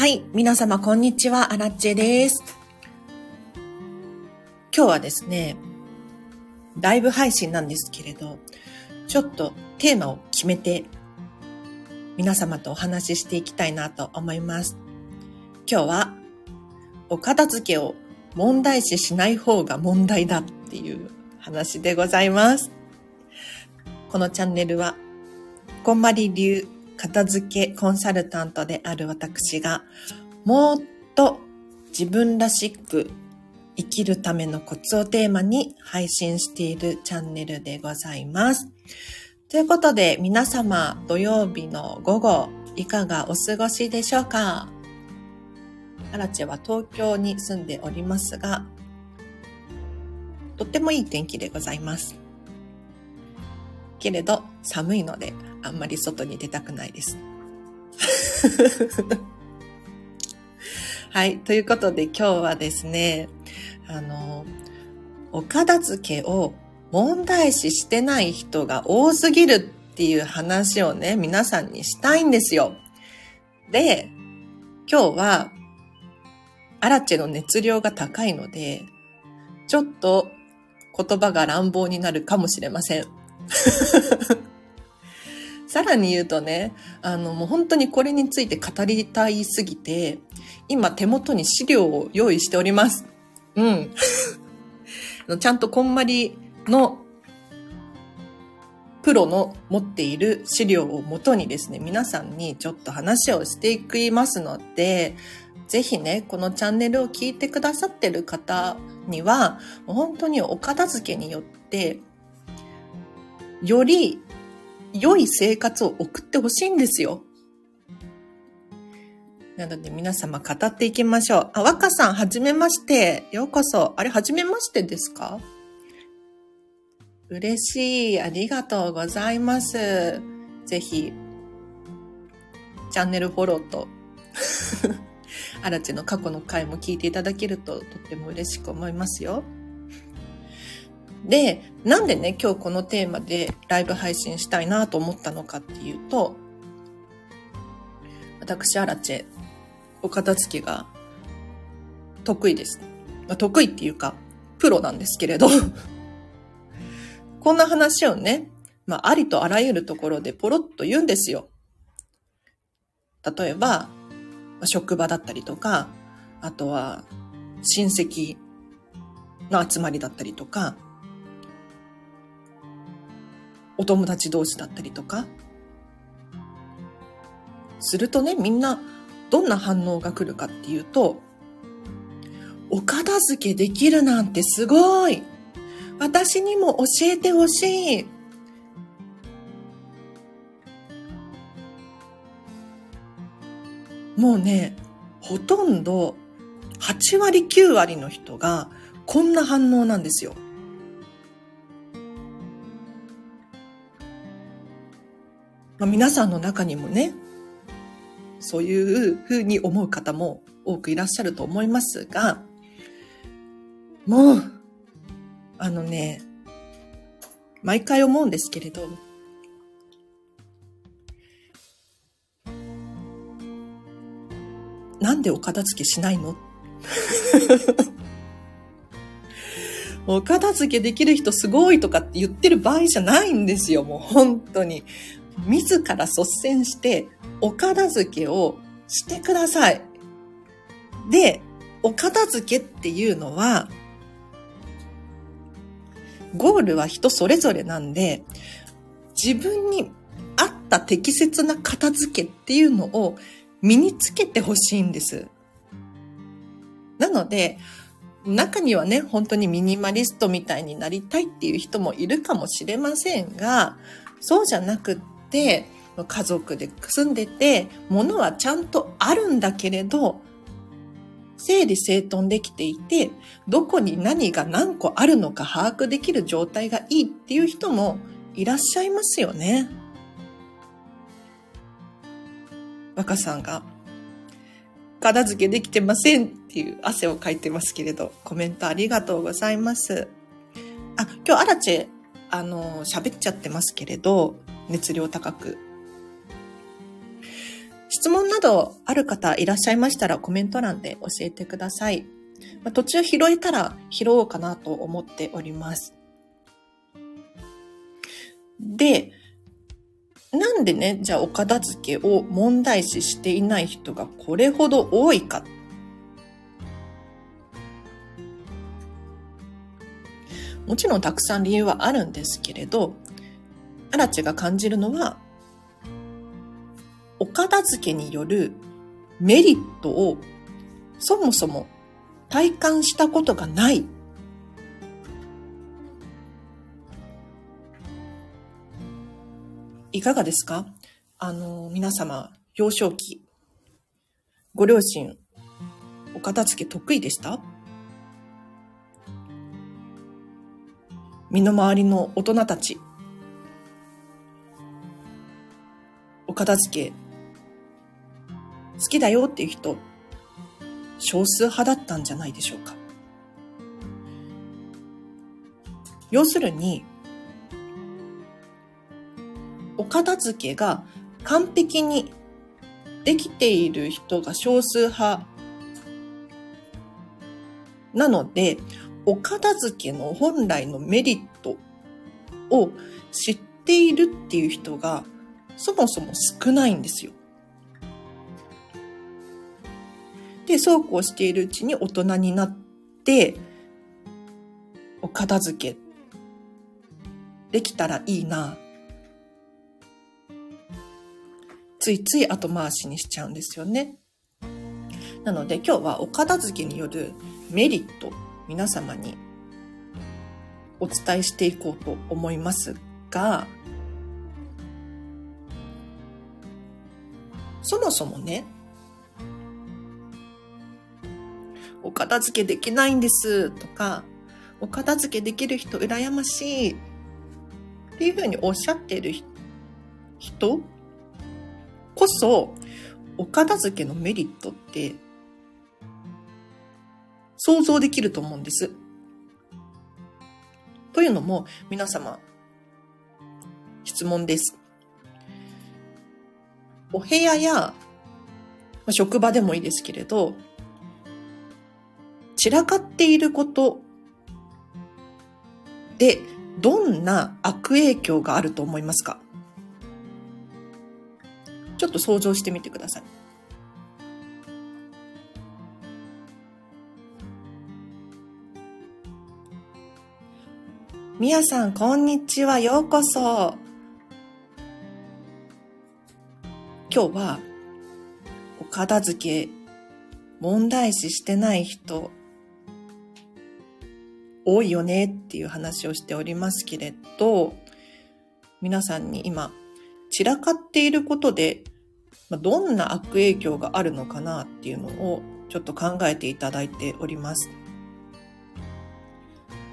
はい、皆様こんにちは、アラッチェです。今日はですね、ライブ配信なんですけれど、ちょっとテーマを決めて、皆様とお話ししていきたいなと思います。今日は、お片付けを問題視しない方が問題だっていう話でございます。このチャンネルは、こんまり流片付けコンサルタントである私が、もっと自分らしく生きるためのコツをテーマに配信しているチャンネルでございます。ということで、皆様土曜日の午後、いかがお過ごしでしょうか？アラチェは東京に住んでおりますが、とってもいい天気でございます。けれど、寒いので、あんまり外に出たくないです。はい、ということで今日はですね、お片付けを問題視してない人が多すぎるっていう話をね、皆さんにしたいんですよ。で、今日は、アラチェの熱量が高いので、ちょっと言葉が乱暴になるかもしれません。さらに言うとね、もう本当にこれについて語りたいすぎて、今手元に資料を用意しております。うん。ちゃんとこんまりのプロの持っている資料をもとにですね、皆さんにちょっと話をしていきますので、ぜひね、このチャンネルを聞いてくださってる方には、本当にお片付けによって、より良い生活を送ってほしいんですよ。なので皆様語っていきましょう。あ、若さん、はじめまして。ようこそ。あれ、はじめましてですか？嬉しい。ありがとうございます。ぜひ、チャンネルフォローと、アラチェの過去の回も聞いていただけるととっても嬉しく思いますよ。で、なんでね、今日このテーマでライブ配信したいなと思ったのかっていうと、私、アラチェ、お片付けが得意です。得意っていうか、プロなんですけれど。こんな話をね、ありとあらゆるところでポロッと言うんですよ。例えば、職場だったりとか、あとは親戚の集まりだったりとか、お友達同士だったりとかするとね、みんなどんな反応が来るかっていうと、お片付けできるなんてすごい、私にも教えてほしい、もうね、ほとんど8割9割の人がこんな反応なんですよ。皆さんの中にもね、そういうふうに思う方も多くいらっしゃると思いますが、もう、毎回思うんですけれど、なんでお片付けしないの？お片付けできる人すごいとかって言ってる場合じゃないんですよ、もう本当に。自ら率先してお片付けをしてください。で、お片付けっていうのは、ゴールは人それぞれなんで、自分に合った適切な片付けっていうのを身につけてほしいんです。なので、中にはね、本当にミニマリストみたいになりたいっていう人もいるかもしれませんが、そうじゃなくって、家族で住んでて、物はちゃんとあるんだけれど、整理整頓できていて、どこに何が何個あるのか把握できる状態がいいっていう人もいらっしゃいますよね。若さんが、片付けできてませんっていう汗をかいてますけれど、コメントありがとうございます。あ、今日アラチェ、喋っちゃってますけれど、熱量高く。質問などある方いらっしゃいましたらコメント欄で教えてください。途中拾えたら拾おうかなと思っております。で、なんでね、じゃあお片付けを問題視していない人がこれほど多いか。もちろんたくさん理由はあるんですけれど、あらちが感じるのは、お片付けによるメリットをそもそも体感したことがない。いかがですか？皆様、幼少期、ご両親、お片付け得意でした？身の回りの大人たち、お片付け、好きだよっていう人、少数派だったんじゃないでしょうか。要するに、お片付けが完璧にできている人が少数派なので、お片付けの本来のメリットを知っているっていう人がそもそも少ないんですよ。で、そうこうしているうちに大人になって、お片付けできたらいいな。ついつい後回しにしちゃうんですよね。なので今日はお片付けによるメリット、皆様にお伝えしていこうと思いますが、そもそもね、お片付けできないんですとか、お片付けできる人羨ましいっていうふうにおっしゃっている人こそ、お片付けのメリットって想像できると思うんです。というのも、皆様、質問です。お部屋や、職場でもいいですけれど、散らかっていることで、どんな悪影響があると思いますか？ちょっと想像してみてください。みやさん、こんにちは。ようこそ。今日は、お片付け、問題視してない人、多いよねっていう話をしておりますけれど、皆さんに今、散らかっていることで、どんな悪影響があるのかなっていうのをちょっと考えていただいております。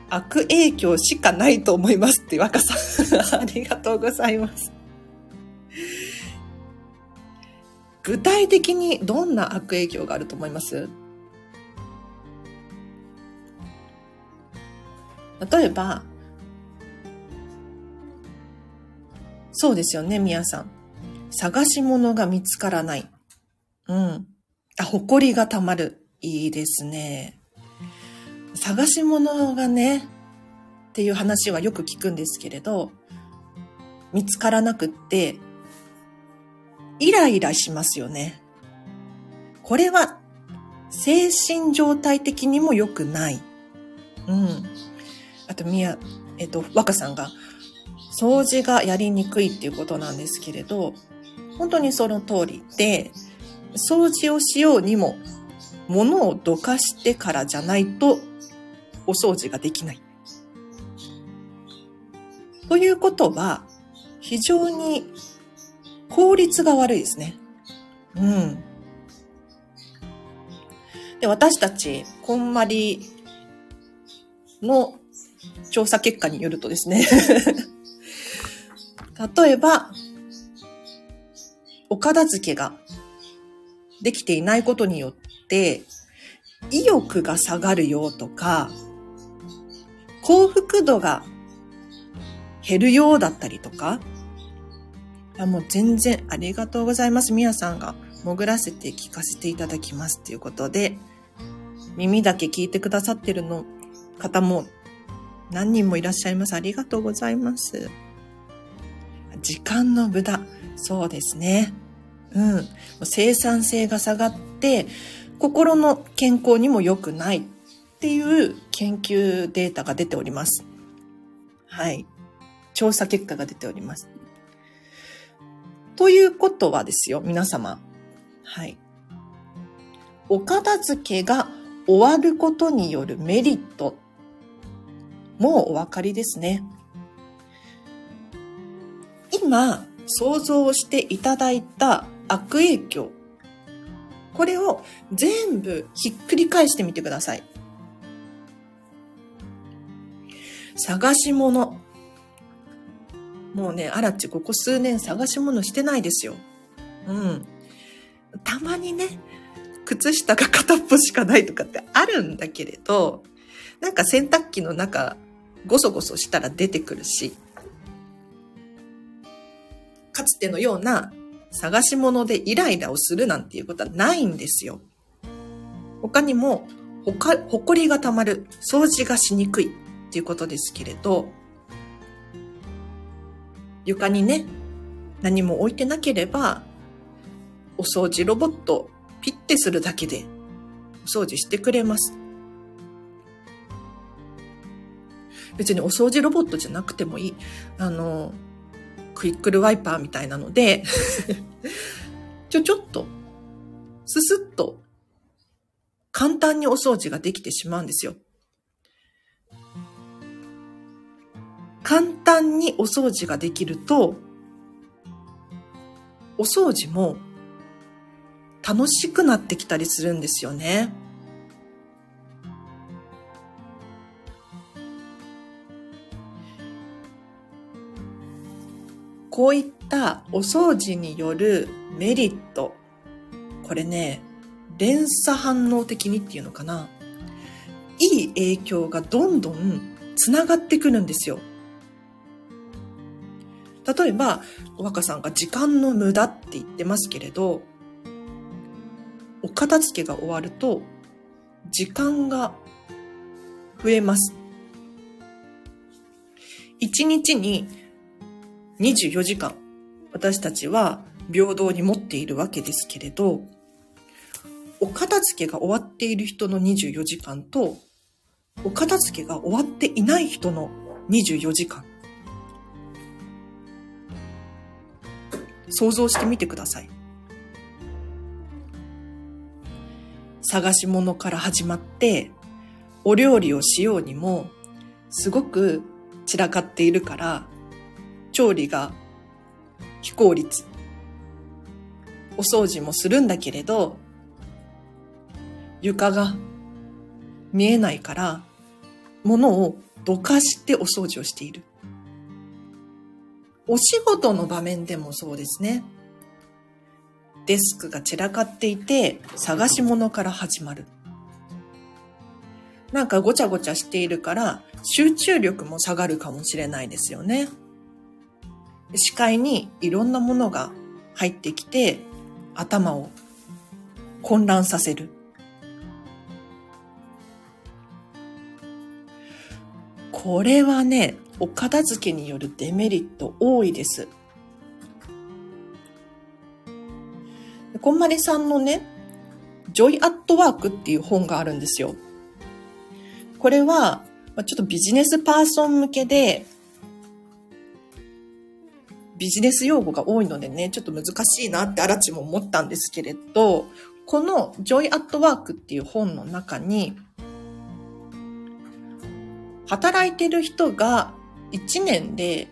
悪影響しかないと思いますって若さんありがとうございます。具体的にどんな悪影響があると思います？例えば、そうですよね、みやさん。探し物が見つからない。うん。あ、埃がたまる。いいですね。探し物がね、っていう話はよく聞くんですけれど、見つからなくって、イライラしますよね。これは、精神状態的にも良くない。うん。あと、若さんが、掃除がやりにくいっていうことなんですけれど、本当にその通りで、掃除をしようにも、物をどかしてからじゃないと、お掃除ができない。ということは、非常に効率が悪いですね。うん。で、私たち、こんまりの調査結果によるとですね、例えば、お片付けができていないことによって、意欲が下がるよとか、幸福度が減るようだったりとか、もう全然ありがとうございます。みやさんが潜らせて聞かせていただきますということで、耳だけ聞いてくださってるの方も何人もいらっしゃいます。ありがとうございます。時間の無駄。そうですね。うん。生産性が下がって、心の健康にも良くないっていう研究データが出ております。はい。調査結果が出ております。ということはですよ、皆様。はい。お片付けが終わることによるメリット。もうお分かりですね。今、想像していただいた悪影響。これを全部ひっくり返してみてください。探し物。もうね、あらちここ数年探し物してないですよ。うん。たまにね、靴下が片っぽしかないとかってあるんだけれど、なんか洗濯機の中、ゴソゴソしたら出てくるし、かつてのような探し物でイライラをするなんていうことはないんですよ。他にも、埃が溜まる、掃除がしにくいっていうことですけれど、床にね、何も置いてなければ、お掃除ロボット、ピッてするだけで、お掃除してくれます。別にお掃除ロボットじゃなくてもいい。クイックルワイパーみたいなので、ちょっと、すすっと、簡単にお掃除ができてしまうんですよ。簡単にお掃除ができると、お掃除も楽しくなってきたりするんですよね。こういったお掃除によるメリット。これね、連鎖反応的にっていうのかな。いい影響がどんどんつながってくるんですよ。例えば、若さんが時間の無駄って言ってますけれど、お片付けが終わると、時間が増えます。一日に24時間、私たちは平等に持っているわけですけれど、お片付けが終わっている人の24時間と、お片付けが終わっていない人の24時間。想像してみてください。探し物から始まって、お料理をしようにも、すごく散らかっているから、調理が非効率。お掃除もするんだけれど、床が見えないから、物をどかしてお掃除をしている。お仕事の場面でもそうですね。デスクが散らかっていて、探し物から始まる。なんかごちゃごちゃしているから、集中力も下がるかもしれないですよね。視界にいろんなものが入ってきて頭を混乱させる。これはね、お片付けによるデメリット多いです。こんまりさんのね、ジョイアットワークっていう本があるんですよ。これはちょっとビジネスパーソン向けで、ビジネス用語が多いのでね、ちょっと難しいなってあらちも思ったんですけれど、この Joy at Work っていう本の中に、働いてる人が1年で、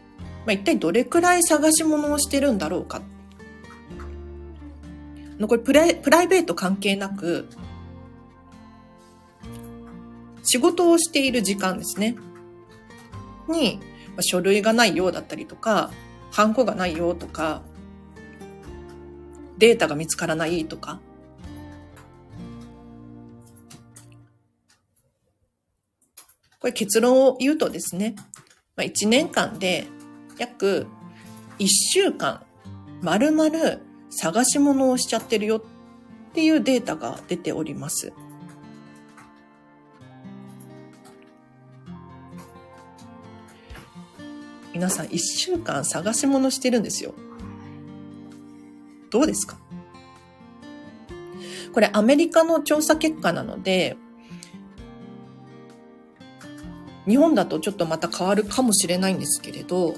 一体どれくらい探し物をしてるんだろうか。これプライベート関係なく、仕事をしている時間ですね。に、書類がないようだったりとか、ハンコがないよとか、データが見つからないとか、これ結論を言うとですね、1年間で約1週間、丸々探し物をしちゃってるよっていうデータが出ております。皆さん1週間探し物してるんですよ。どうですか？これアメリカの調査結果なので、日本だとちょっとまた変わるかもしれないんですけれど、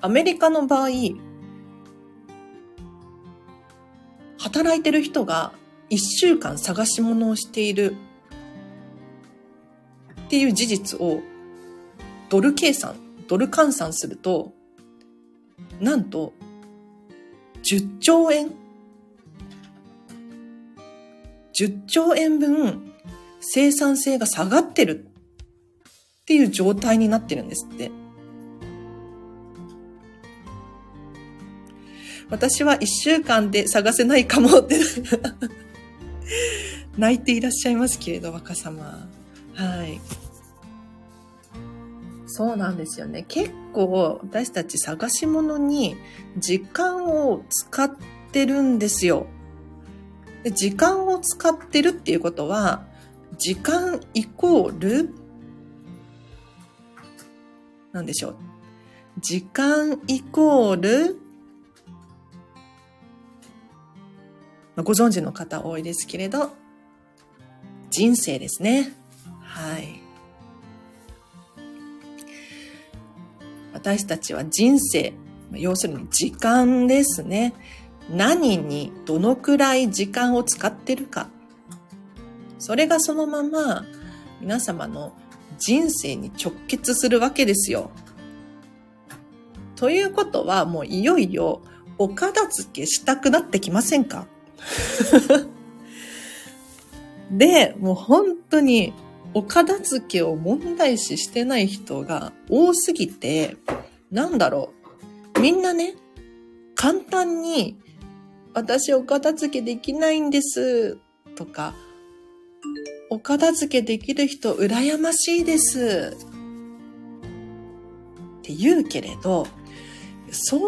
アメリカの場合、働いてる人が1週間探し物をしているっていう事実をドル換算すると、なんと10兆円、10兆円分生産性が下がってるっていう状態になってるんですって。私は一週間で探せないかもって泣いていらっしゃいますけれど、若様。はい。そうなんですよね。結構私たち探し物に時間を使ってるんですよ。で、時間を使ってるっていうことは、時間イコール、なんでしょう。時間イコール、ご存知の方多いですけれど、人生ですね。はい。私たちは人生、要するに時間ですね。何にどのくらい時間を使ってるか。それがそのまま皆様の人生に直結するわけですよ。ということは、もういよいよお片付けしたくなってきませんか？で、もう本当にお片付けを問題視してない人が多すぎて、なんだろう。みんなね、簡単に私お片付けできないんですとか、お片付けできる人羨ましいですって言うけれど、そん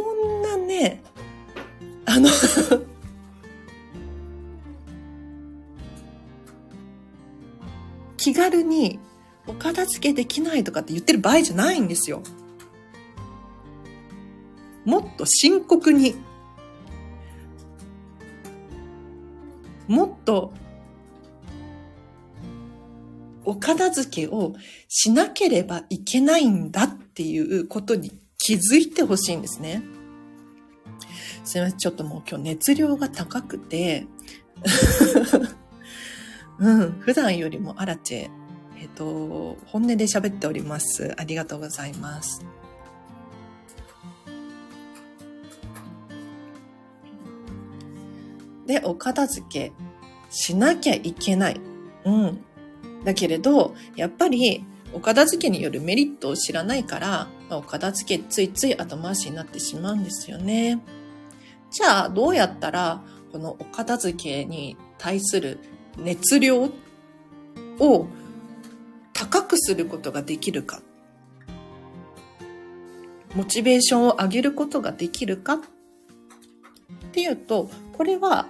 なね、気軽にお片付けできないとかって言ってる場合じゃないんですよ。もっと深刻に、もっとお片付けをしなければいけないんだっていうことに気づいてほしいんですね。すいません、ちょっともう今日熱量が高くて普段よりもアラチェ、本音で喋っております。ありがとうございます。で、お片付けしなきゃいけない。うん。だけれど、やっぱりお片付けによるメリットを知らないから、お片付けついつい後回しになってしまうんですよね。じゃあ、どうやったら、このお片付けに対する熱量を高くすることができるか、モチベーションを上げることができるかっていうと、これは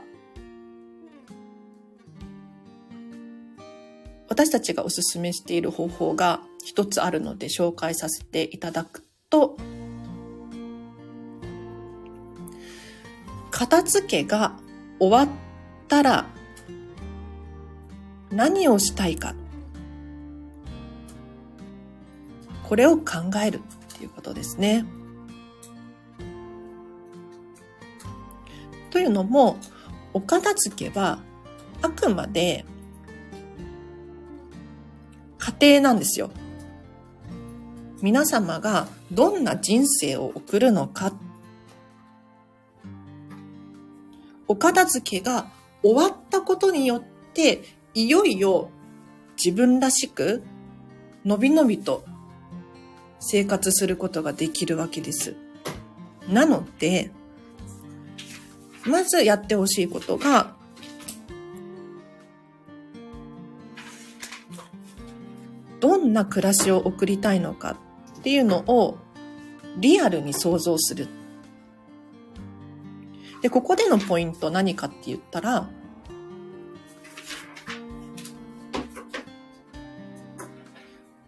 私たちがおすすめしている方法が一つあるので紹介させていただくと、片付けが終わったら何をしたいか、これを考えるっていうことですね。というのも、お片付けはあくまで家庭なんですよ。皆様がどんな人生を送るのか、お片付けが終わったことによっていよいよ自分らしくのびのびと生活することができるわけです。なので、まずやってほしいことが、どんな暮らしを送りたいのかっていうのをリアルに想像する。で、ここでのポイント何かって言ったら、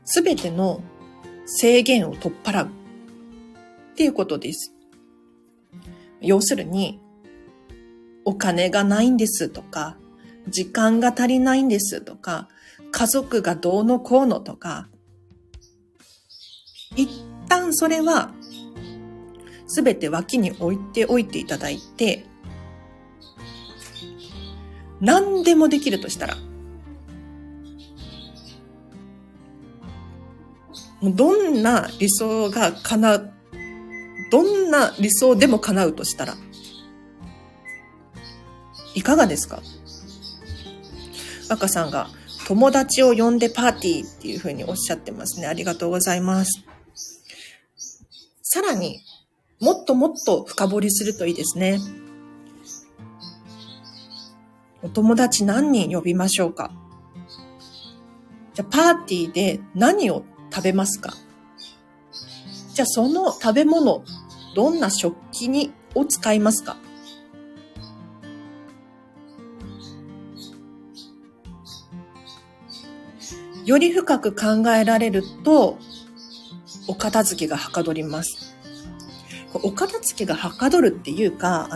すべての制限を取っ払うっていうことです。要するに、お金がないんですとか、時間が足りないんですとか、家族がどうのこうのとか、一旦それはすべて脇に置いておいていただいて、何でもできるとしたら、どんな理想が叶う、どんな理想でも叶うとしたら、いかがですか？若さんが友達を呼んでパーティーっていうふうにおっしゃってますね。ありがとうございます。さらに、もっともっと深掘りするといいですね。お友達何人呼びましょうか？じゃあパーティーで何を食べますか？じゃあその食べ物、どんな食器にを使いますか？より深く考えられると、お片付けがはかどります。お片付けがはかどるっていうか、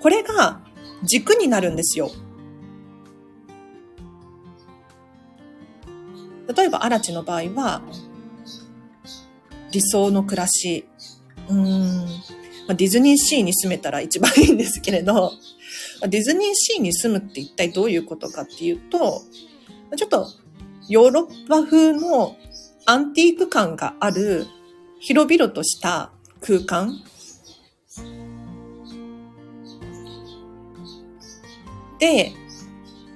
これが軸になるんですよ。例えば、嵐の場合は、理想の暮らし。ディズニーシーに住めたら一番いいんですけれど、ディズニーシーに住むって一体どういうことかっていうと、ちょっとヨーロッパ風のアンティーク感がある広々とした空間で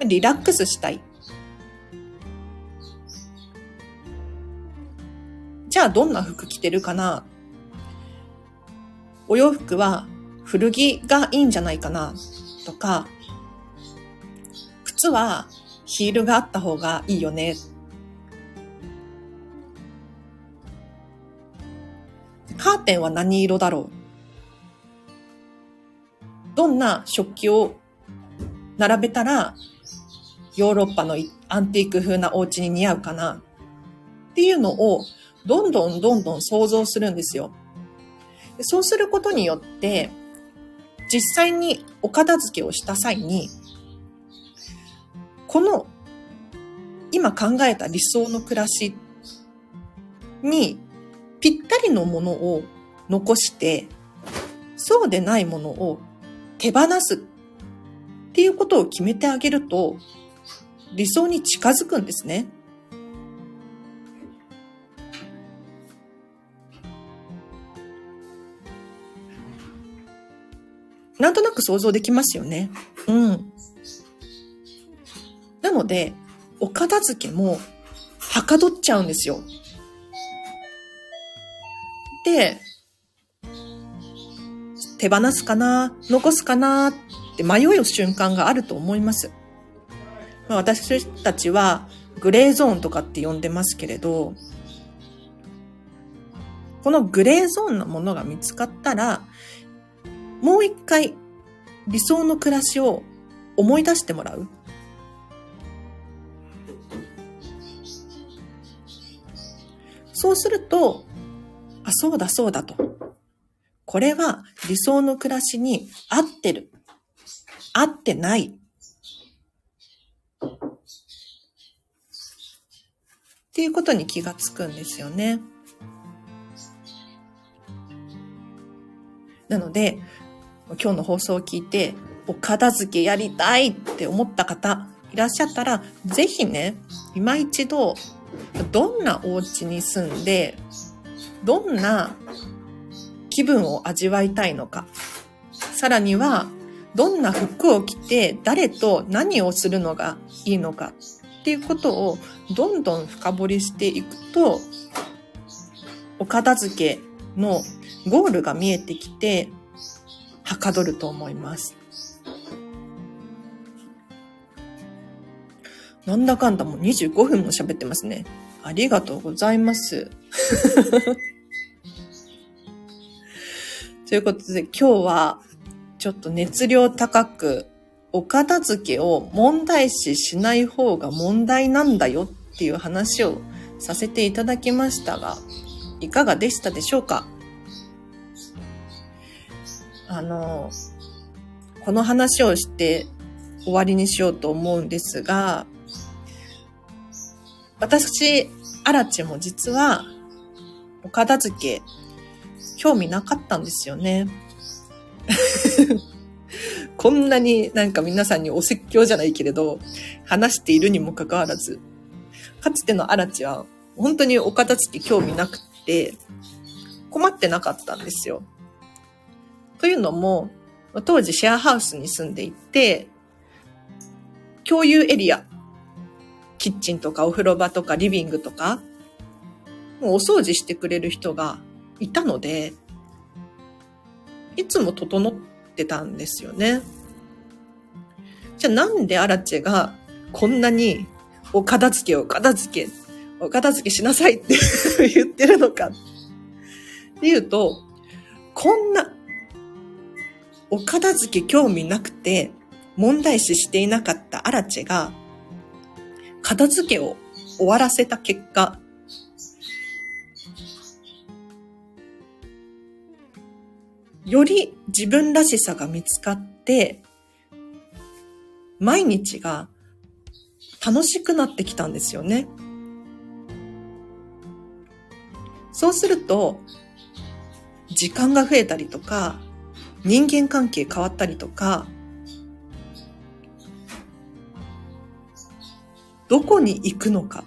リラックスしたい。じゃあどんな服着てるかな？お洋服は古着がいいんじゃないかなとか、靴はヒールがあった方がいいよね。カーテンは何色だろう。どんな食器を並べたらヨーロッパのアンティーク風なお家に似合うかなっていうのをどんどん想像するんですよ。そうすることによって実際にお片付けをした際に、この今考えた理想の暮らしにぴったりのものを残して、そうでないものを手放すっていうことを決めてあげると、理想に近づくんですね。なんとなく想像できますよね。なので、お片付けもはかどっちゃうんですよ。で、手放すかな、残すかなって迷う瞬間があると思います。私たちはグレーゾーンとかって呼んでますけれど、このグレーゾーンのものが見つかったら、もう一回理想の暮らしを思い出してもらう。そうすると、あ、そうだそうだと。これは理想の暮らしに合ってる。合ってない。っていうことに気がつくんですよね。なので、今日の放送を聞いて、お片付けやりたいって思った方いらっしゃったら、ぜひね、今一度、どんなお家に住んで、どんな気分を味わいたいのか、さらにはどんな服を着て誰と何をするのがいいのかっていうことをどんどん深掘りしていくと、お片付けのゴールが見えてきて、はかどると思います。なんだかんだもう25分も喋ってますね。ありがとうございます。ということで今日はちちょっと熱量高くお片付けを問題視しない方が問題なんだよっていう話をさせていただきましたが、いかがでしたでしょうか。この話をして終わりにしようと思うんですが、私、あらちも実はお片付け興味なかったんですよね。こんなになんか皆さんにお説教じゃないけれど話しているにもかかわらず、かつてのあらちは本当にお片付け興味なくて困ってなかったんですよ。というのも、当時シェアハウスに住んでいて、共有エリア、キッチンとかお風呂場とかリビングとか、もうお掃除してくれる人がいたので、いつも整ってたんですよね。じゃあなんでアラチェがこんなにお片付けしなさいって言ってるのかっていうと、こんなお片付け興味なくて問題視していなかったアラチェが片付けを終わらせた結果、より自分らしさが見つかって毎日が楽しくなってきたんですよね。そうすると時間が増えたりとか、人間関係変わったりとか、どこに行くのか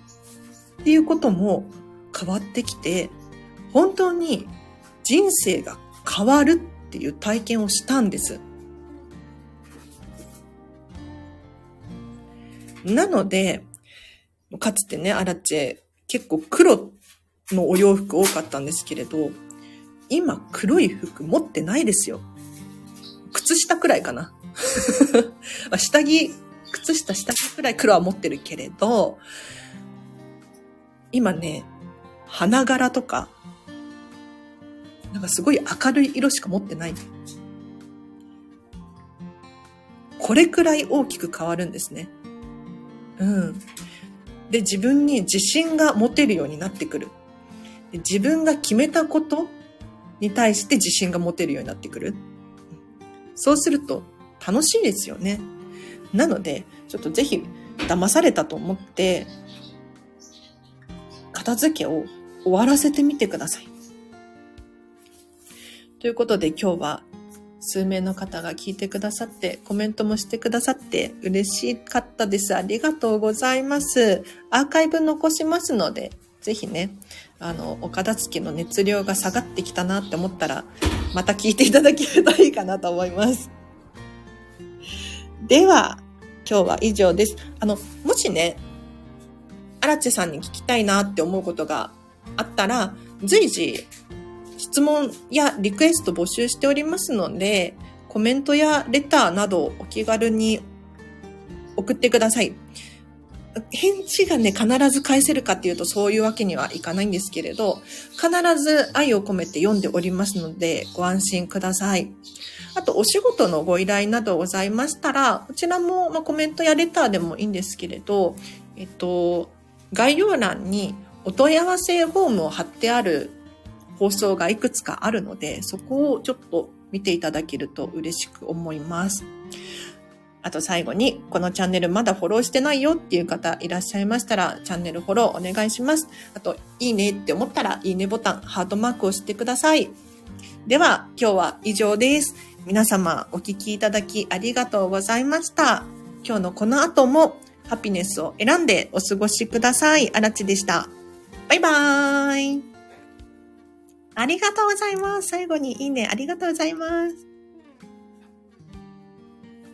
っていうことも変わってきて、本当に人生が変わるっていう体験をしたんです。なので、かつてね、アラチェ結構黒のお洋服多かったんですけれど、今黒い服持ってないですよ。靴下くらいかな。下着、靴下、下着くらい黒は持ってるけれど、今ね、花柄とか、なんかすごい明るい色しか持ってない。これくらい大きく変わるんですね。うん。で、自分に自信が持てるようになってくる。で、自分が決めたことに対して自信が持てるようになってくる。そうすると楽しいですよね。なので、ちょっとぜひ騙されたと思って、片付けを終わらせてみてください。ということで今日は数名の方が聞いてくださって、コメントもしてくださって嬉しかったです。ありがとうございます。アーカイブ残しますので、ぜひね、お片付けの熱量が下がってきたなって思ったら、また聞いていただけるといいかなと思います。では、今日は以上です。もしね、アラチェさんに聞きたいなって思うことがあったら、随時、質問やリクエスト募集しておりますので、コメントやレターなどお気軽に送ってください。返事がね、必ず返せるかっていうとそういうわけにはいかないんですけれど、必ず愛を込めて読んでおりますのでご安心ください。あとお仕事のご依頼などございましたら、こちらも、コメントやレターでもいいんですけれど、概要欄にお問い合わせフォームを貼ってある放送がいくつかあるので、そこをちょっと見ていただけると嬉しく思います。あと最後に、このチャンネルまだフォローしてないよっていう方いらっしゃいましたら、チャンネルフォローお願いします。あと、いいねって思ったら、いいねボタン、ハートマークをしてください。では、今日は以上です。皆様、お聞きいただきありがとうございました。今日のこの後も、ハピネスを選んでお過ごしください。あらちでした。バイバーイ。ありがとうございます。最後にいいね。ありがとうございます。